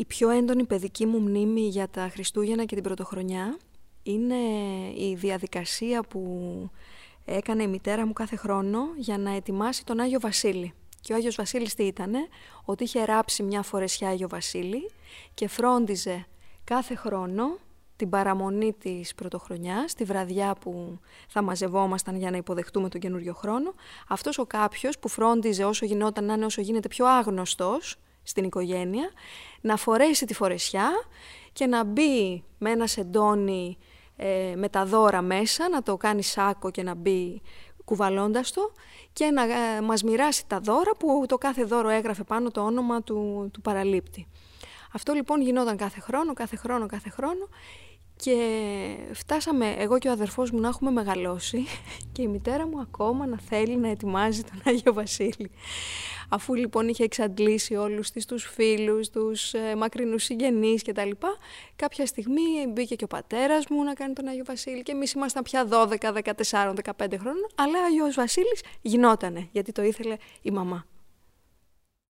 Η πιο έντονη παιδική μου μνήμη για τα Χριστούγεννα και την Πρωτοχρονιά είναι η διαδικασία που έκανε η μητέρα μου κάθε χρόνο για να ετοιμάσει τον Άγιο Βασίλη. Και ο Άγιος Βασίλης τι ήτανε? Ότι είχε ράψει μια φορεσιά Άγιο Βασίλη και φρόντιζε κάθε χρόνο την παραμονή της Πρωτοχρονιάς, τη βραδιά που θα μαζευόμασταν για να υποδεχτούμε τον καινούριο χρόνο. Αυτός ο κάποιος που φρόντιζε όσο γινόταν να είναι όσο γίνεται πιο άγνωστος στην οικογένεια, να φορέσει τη φορεσιά και να μπει με ένα σεντόνι με τα δώρα μέσα, να το κάνει σάκο και να μπει κουβαλώντας το και να μας μοιράσει τα δώρα που το κάθε δώρο έγραφε πάνω το όνομα του παραλήπτη. Αυτό λοιπόν γινόταν κάθε χρόνο και φτάσαμε εγώ και ο αδερφός μου να έχουμε μεγαλώσει και η μητέρα μου ακόμα να θέλει να ετοιμάζει τον Άγιο Βασίλη. Αφού λοιπόν είχε εξαντλήσει όλους τους φίλους, τους μακρινούς συγγενείς και τα λοιπά, κάποια στιγμή μπήκε και ο πατέρας μου να κάνει τον Άγιο Βασίλη και εμείς ήμασταν πια 12, 14, 15 χρόνων, αλλά ο Άγιος Βασίλης γινότανε γιατί το ήθελε η μαμά.